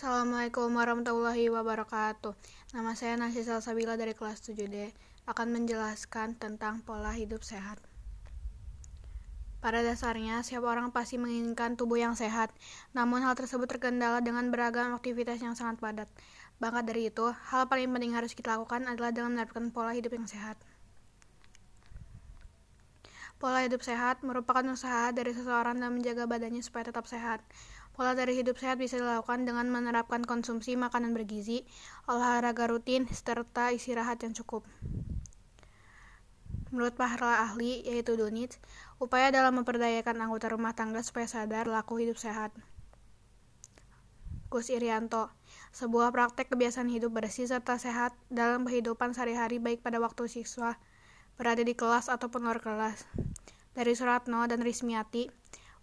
Assalamualaikum warahmatullahi wabarakatuh. Nama saya Nasyha Salsabila dari kelas 7D akan menjelaskan tentang pola hidup sehat. Pada dasarnya, setiap orang pasti menginginkan tubuh yang sehat, namun hal tersebut terkendala dengan beragam aktivitas yang sangat padat. Maka dari itu, hal paling penting harus kita lakukan adalah dengan menerapkan pola hidup yang sehat. Pola hidup sehat merupakan usaha dari seseorang dalam menjaga badannya supaya tetap sehat. Pola dari hidup sehat bisa dilakukan dengan menerapkan konsumsi makanan bergizi, olahraga rutin, serta istirahat yang cukup. Menurut para ahli, yaitu Dunits, upaya dalam memperdayakan anggota rumah tangga supaya sadar laku hidup sehat. Gus Irianto, sebuah praktek kebiasaan hidup bersih serta sehat dalam kehidupan sehari-hari baik pada waktu siswa berada di kelas ataupun luar kelas. Dari Suratno dan Rismiati,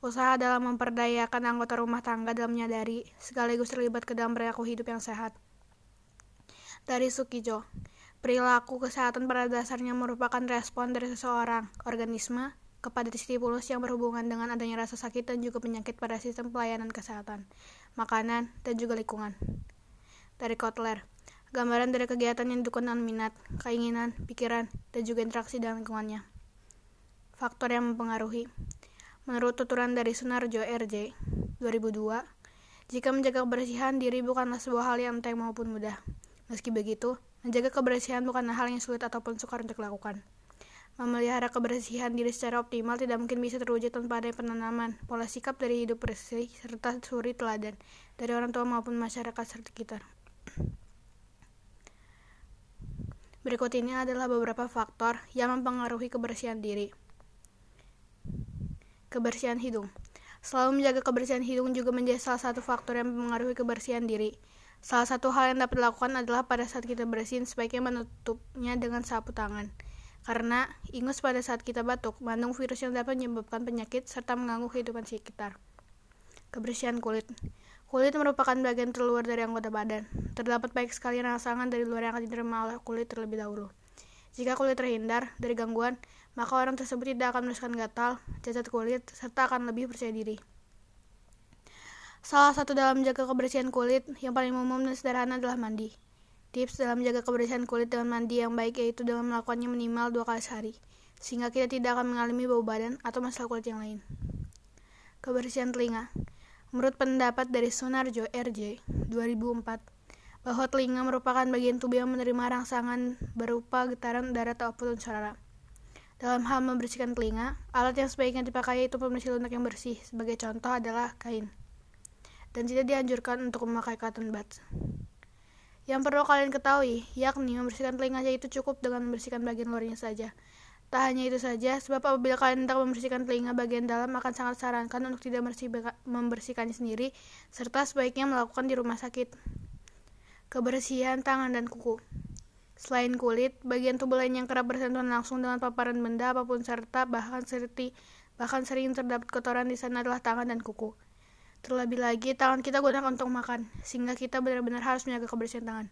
usaha dalam memperdayakan anggota rumah tangga dalam menyadari sekaligus terlibat ke dalam perilaku hidup yang sehat. Dari Sukijo, perilaku kesehatan pada dasarnya merupakan respon dari seseorang, organisme, kepada stimulus yang berhubungan dengan adanya rasa sakit dan juga penyakit pada sistem pelayanan kesehatan, makanan, dan juga lingkungan. Dari Kotler, gambaran dari kegiatan yang didukung dengan minat, keinginan, pikiran, dan juga interaksi dengan lingkungannya. Faktor yang mempengaruhi. Menurut tuturan dari Sunarjo R.J. 2002, jika menjaga kebersihan diri bukanlah sebuah hal yang enteng maupun mudah. Meski begitu, menjaga kebersihan bukanlah hal yang sulit ataupun sukar untuk dilakukan. Memelihara kebersihan diri secara optimal tidak mungkin bisa terwujud tanpa adanya penanaman pola sikap dari hidup bersih serta suri teladan dari orang tua maupun masyarakat sekitar. Berikut ini adalah beberapa faktor yang mempengaruhi kebersihan diri. Kebersihan hidung. Selalu menjaga kebersihan hidung juga menjadi salah satu faktor yang mempengaruhi kebersihan diri. Salah satu hal yang dapat dilakukan adalah pada saat kita bersin, sebaiknya menutupnya dengan sapu tangan. Karena ingus pada saat kita batuk, mengandung virus yang dapat menyebabkan penyakit serta mengganggu kehidupan sekitar. Kebersihan kulit. Kulit merupakan bagian terluar dari anggota badan. Terdapat banyak sekali rangsangan dari luar yang akan diterima oleh kulit terlebih dahulu. Jika kulit terhindar dari gangguan, maka orang tersebut tidak akan merasakan gatal, cacat kulit, serta akan lebih percaya diri. Salah satu dalam menjaga kebersihan kulit yang paling umum dan sederhana adalah mandi. Tips dalam menjaga kebersihan kulit dengan mandi yang baik yaitu dengan melakukannya minimal 2 kali sehari, sehingga kita tidak akan mengalami bau badan atau masalah kulit yang lain. Kebersihan telinga. Menurut pendapat dari Sunarjo R.J. 2004, bahwa telinga merupakan bagian tubuh yang menerima rangsangan berupa getaran udara ataupun suara. Dalam hal membersihkan telinga, alat yang sebaiknya dipakai yaitu pembersih lunak yang bersih, sebagai contoh adalah kain. Dan tidak dianjurkan untuk memakai cotton buds. Yang perlu kalian ketahui, yakni membersihkan telinga itu cukup dengan membersihkan bagian luarnya saja. Tak hanya itu saja, sebab apabila kalian hendak membersihkan telinga bagian dalam akan sangat sarankan untuk tidak membersihkannya sendiri, serta sebaiknya melakukan di rumah sakit. Kebersihan tangan dan kuku. Selain kulit, bagian tubuh lain yang kerap bersentuhan langsung dengan paparan benda apapun serta bahkan sering terdapat kotoran di sana adalah tangan dan kuku. Terlebih lagi, tangan kita gunakan untuk makan, sehingga kita benar-benar harus menjaga kebersihan tangan.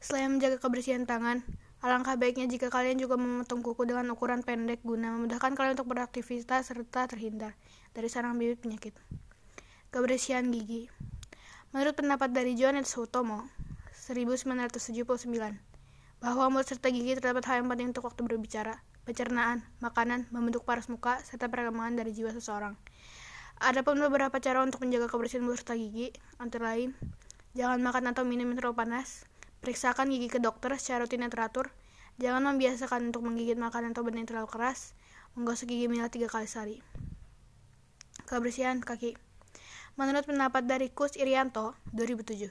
Selain menjaga kebersihan tangan, alangkah baiknya jika kalian juga memotong kuku dengan ukuran pendek guna memudahkan kalian untuk beraktivitas serta terhindar dari sarang bibit penyakit. Kebersihan gigi. Menurut pendapat dari Yohanes Sutomo 1979, bahwa mulut serta gigi terdapat hal yang penting untuk waktu berbicara, pencernaan, makanan, membentuk paras muka, serta perkembangan dari jiwa seseorang. Ada pun beberapa cara untuk menjaga kebersihan mulut serta gigi, antara lain, jangan makan atau minum yang terlalu panas, periksakan gigi ke dokter secara rutin dan teratur, jangan membiasakan untuk menggigit makanan atau benda yang terlalu keras, menggosok gigi minimal 3 kali sehari. Kebersihan kaki. Menurut pendapat dari Gus Irianto, 2007,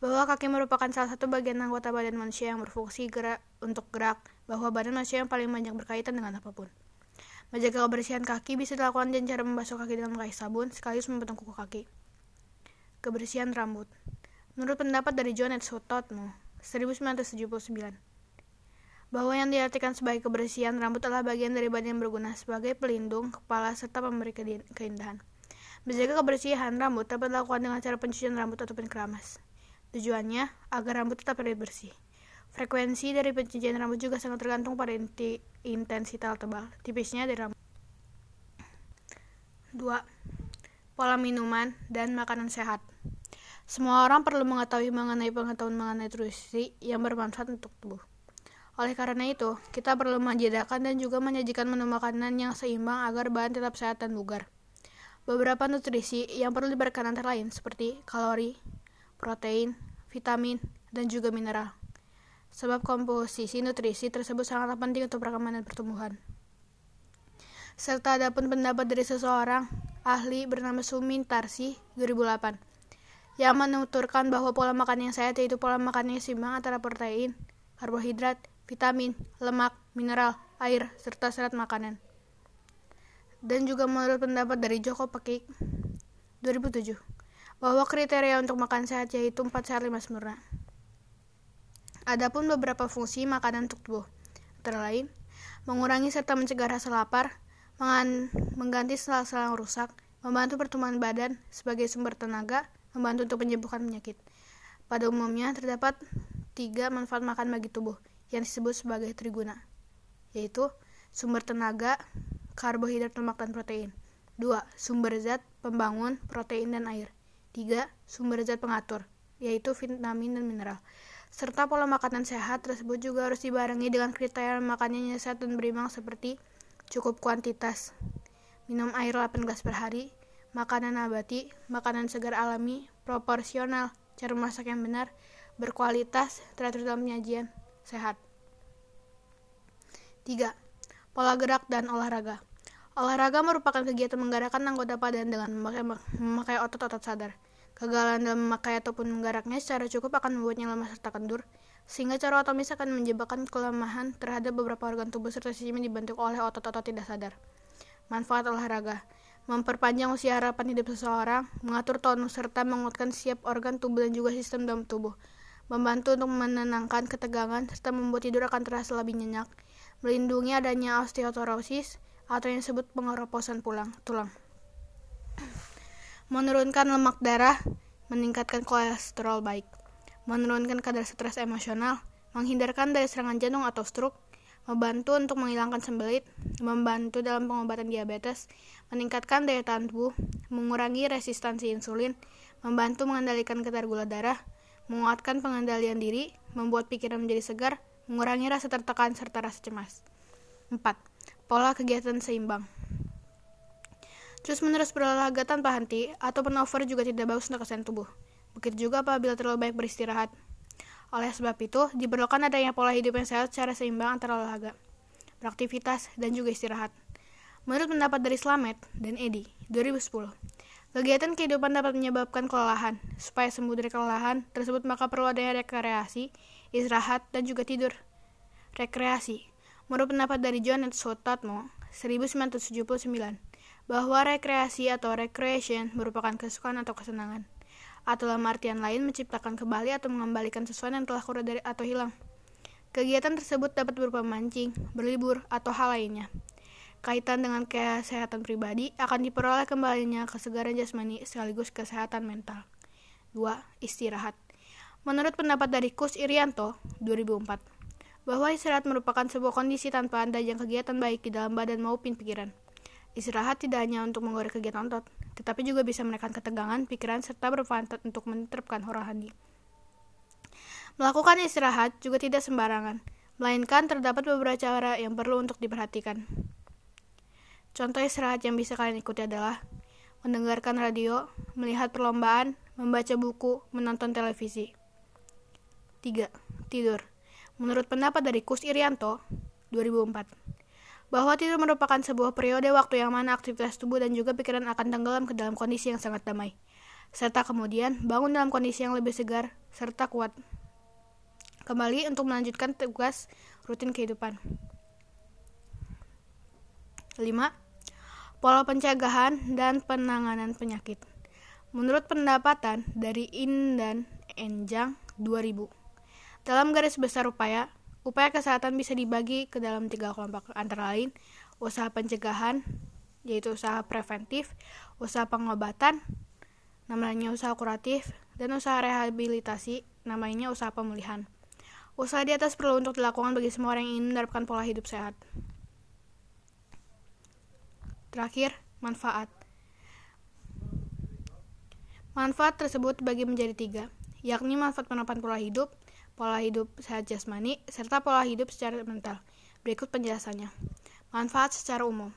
bahwa kaki merupakan salah satu bagian anggota badan manusia yang berfungsi untuk gerak, bahwa badan manusia yang paling banyak berkaitan dengan apapun. Menjaga kebersihan kaki bisa dilakukan dengan cara membasuh kaki dengan memakai sabun, sekaligus memotong kuku kaki. Kebersihan rambut. Menurut pendapat dari Yohanes Sutomo 1979, bahwa yang diartikan sebagai kebersihan rambut adalah bagian dari badan yang berguna sebagai pelindung kepala serta pemberi keindahan. Menjaga kebersihan rambut dapat dilakukan dengan cara pencucian rambut ataupun keramas. Tujuannya agar rambut tetap bersih. Frekuensi dari pencucian rambut juga sangat tergantung pada intensitas tebal tipisnya dari rambut. 2. Pola minuman dan makanan sehat. Semua orang perlu mengetahui mengenai pengetahuan mengenai nutrisi yang bermanfaat untuk tubuh. Oleh karena itu, kita perlu menjadikan dan juga menyajikan menu makanan yang seimbang agar bahan tetap sehat dan bugar. Beberapa nutrisi yang perlu diberikan antara lain seperti kalori, protein, vitamin, dan juga mineral. Sebab komposisi nutrisi tersebut sangat penting untuk perkembangan dan pertumbuhan. Serta ada pun pendapat dari seseorang ahli bernama Sumintarsi 2008 yang menuturkan bahwa pola makan yang sehat yaitu pola makan yang seimbang antara protein, karbohidrat, vitamin, lemak, mineral, air, serta serat makanan. Dan juga menurut pendapat dari Joko Pakik 2007, bahwa kriteria untuk makan sehat yaitu 4 sehat 5 sempurna. Adapun beberapa fungsi makanan untuk tubuh, antara lain, mengurangi serta mencegah rasa lapar, mengganti sel-sel yang rusak, membantu pertumbuhan badan sebagai sumber tenaga, membantu untuk penyembuhan penyakit. Pada umumnya terdapat 3 manfaat makan bagi tubuh, yang disebut sebagai triguna, yaitu sumber tenaga, karbohidrat, lemak, dan protein. 2. Sumber zat pembangun, protein, dan air. 3. Sumber zat pengatur, yaitu vitamin dan mineral. Serta pola makanan sehat tersebut juga harus dibarengi dengan kriteria makanannya sehat dan berimbang seperti cukup kuantitas, minum air 8 gelas per hari, makanan nabati, makanan segar alami, proporsional, cara masak yang benar, berkualitas, teratur dalam penyajian, sehat. 3. Pola gerak dan olahraga. Olahraga merupakan kegiatan menggerakkan anggota badan dengan memakai otot-otot sadar. Kegagalan dalam memakai ataupun menggeraknya secara cukup akan membuatnya lemah serta kendur, sehingga cara otomatis akan menyebabkan kelemahan terhadap beberapa organ tubuh serta sistem yang dibentuk oleh otot-otot tidak sadar. Manfaat olahraga. Memperpanjang usia harapan hidup seseorang, mengatur tonus serta menguatkan setiap organ tubuh dan juga sistem dalam tubuh. Membantu untuk menenangkan ketegangan serta membuat tidur akan terasa lebih nyenyak, melindungi adanya osteoporosis atau yang disebut pengeroposan tulang, menurunkan lemak darah, meningkatkan kolesterol baik, menurunkan kadar stres emosional, menghindarkan dari serangan jantung atau stroke, membantu untuk menghilangkan sembelit, membantu dalam pengobatan diabetes, meningkatkan daya tahan tubuh, mengurangi resistansi insulin, membantu mengendalikan kadar gula darah, menguatkan pengendalian diri, membuat pikiran menjadi segar, mengurangi rasa tertekan serta rasa cemas. 4. Pola kegiatan seimbang. Terus menerus berolahraga tanpa henti atau over juga tidak bagus untuk kesehatan tubuh. Begitu juga apabila terlalu banyak beristirahat. Oleh sebab itu, diperlukan adanya pola hidup yang sehat secara seimbang antara olahraga, beraktivitas, dan juga istirahat. Menurut pendapat dari Slamet dan Edi, 2010, kegiatan kehidupan dapat menyebabkan kelelahan. Supaya sembuh dari kelelahan tersebut maka perlu adanya rekreasi, istirahat, dan juga tidur. Rekreasi. Menurut pendapat dari Yohanes Sutomo, 1979, bahwa rekreasi atau recreation merupakan kesukaan atau kesenangan. Atau dalam artian lain menciptakan kembali atau mengembalikan sesuatu yang telah kurang dari atau hilang. Kegiatan tersebut dapat berupa mancing, berlibur, atau hal lainnya. Kaitan dengan kesehatan pribadi akan diperoleh kembalinya kesegaran jasmani sekaligus kesehatan mental. 2. Istirahat. Menurut pendapat dari Gus Irianto 2004, bahwa istirahat merupakan sebuah kondisi tanpa adanya kegiatan baik di dalam badan maupun pikiran. Istirahat tidak hanya untuk menggoreng kegiatan otot, tetapi juga bisa menekan ketegangan pikiran serta bermanfaat untuk menerapkan rohani. Melakukan istirahat juga tidak sembarangan, melainkan terdapat beberapa cara yang perlu untuk diperhatikan. Contoh istirahat yang bisa kalian ikuti adalah mendengarkan radio, melihat perlombaan, membaca buku, menonton televisi. 3. Tidur. Menurut pendapat dari Kus Irianto, 2004, bahwa tidur merupakan sebuah periode waktu yang mana aktivitas tubuh dan juga pikiran akan tenggelam ke dalam kondisi yang sangat damai, serta kemudian bangun dalam kondisi yang lebih segar, serta kuat kembali untuk melanjutkan tugas rutin kehidupan. 5. Pola pencegahan dan penanganan penyakit. Menurut pendapatan dari Indan Enjang 2000, dalam garis besar upaya kesehatan bisa dibagi ke dalam 3 kelompok antara lain usaha pencegahan, yaitu usaha preventif, usaha pengobatan, namanya usaha kuratif, dan usaha rehabilitasi, namanya usaha pemulihan. Usaha di atas perlu untuk dilakukan bagi semua orang yang ingin menerapkan pola hidup sehat. Terakhir, manfaat. Manfaat tersebut dibagi menjadi 3, yakni manfaat penerapan pola hidup sehat jasmani, serta pola hidup secara mental. Berikut penjelasannya. Manfaat secara umum.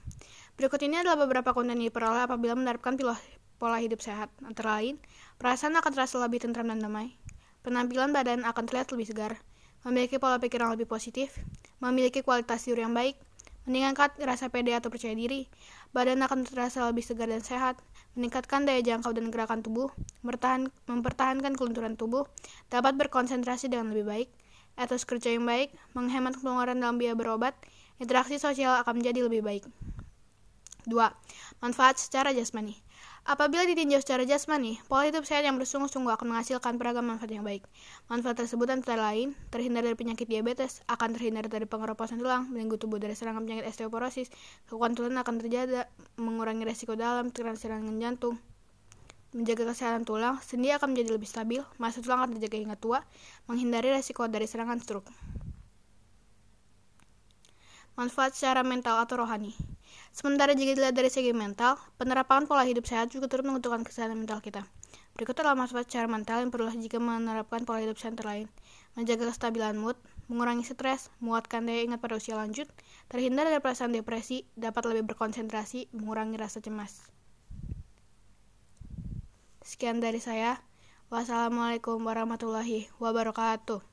Berikut ini adalah beberapa konten yang diperoleh apabila menerapkan pola hidup sehat, antara lain, perasaan akan terasa lebih tentram dan damai, penampilan badan akan terlihat lebih segar, memiliki pola pikir yang lebih positif, memiliki kualitas tidur yang baik, meningkatkan rasa pede atau percaya diri, badan akan terasa lebih segar dan sehat, meningkatkan daya jangkau dan gerakan tubuh, mempertahankan kelenturan tubuh, dapat berkonsentrasi dengan lebih baik, etos kerja yang baik, menghemat pengeluaran dalam biaya berobat, interaksi sosial akan menjadi lebih baik. 2. Manfaat secara jasmani. Apabila ditinjau secara jasmani, pola hidup sehat yang bersungguh-sungguh akan menghasilkan beragam manfaat yang baik. Manfaat tersebut antara lain, terhindar dari penyakit diabetes, akan terhindar dari pengeroposan tulang, melindungi tubuh dari serangan penyakit osteoporosis, kekuatan tulang akan terjaga, mengurangi resiko dalam serangan jantung, menjaga kesehatan tulang, sendi akan menjadi lebih stabil, massa tulang akan terjaga hingga tua, menghindari resiko dari serangan stroke. Manfaat secara mental atau rohani. Sementara jika dilihat dari segi mental, penerapan pola hidup sehat juga turut menguntungkan kesehatan mental kita. Berikut adalah manfaat secara mental yang perlu jika menerapkan pola hidup sehat lain. Menjaga kestabilan mood, mengurangi stres, menguatkan daya ingat pada usia lanjut, terhindar dari perasaan depresi, dapat lebih berkonsentrasi, mengurangi rasa cemas. Sekian dari saya. Wassalamualaikum warahmatullahi wabarakatuh.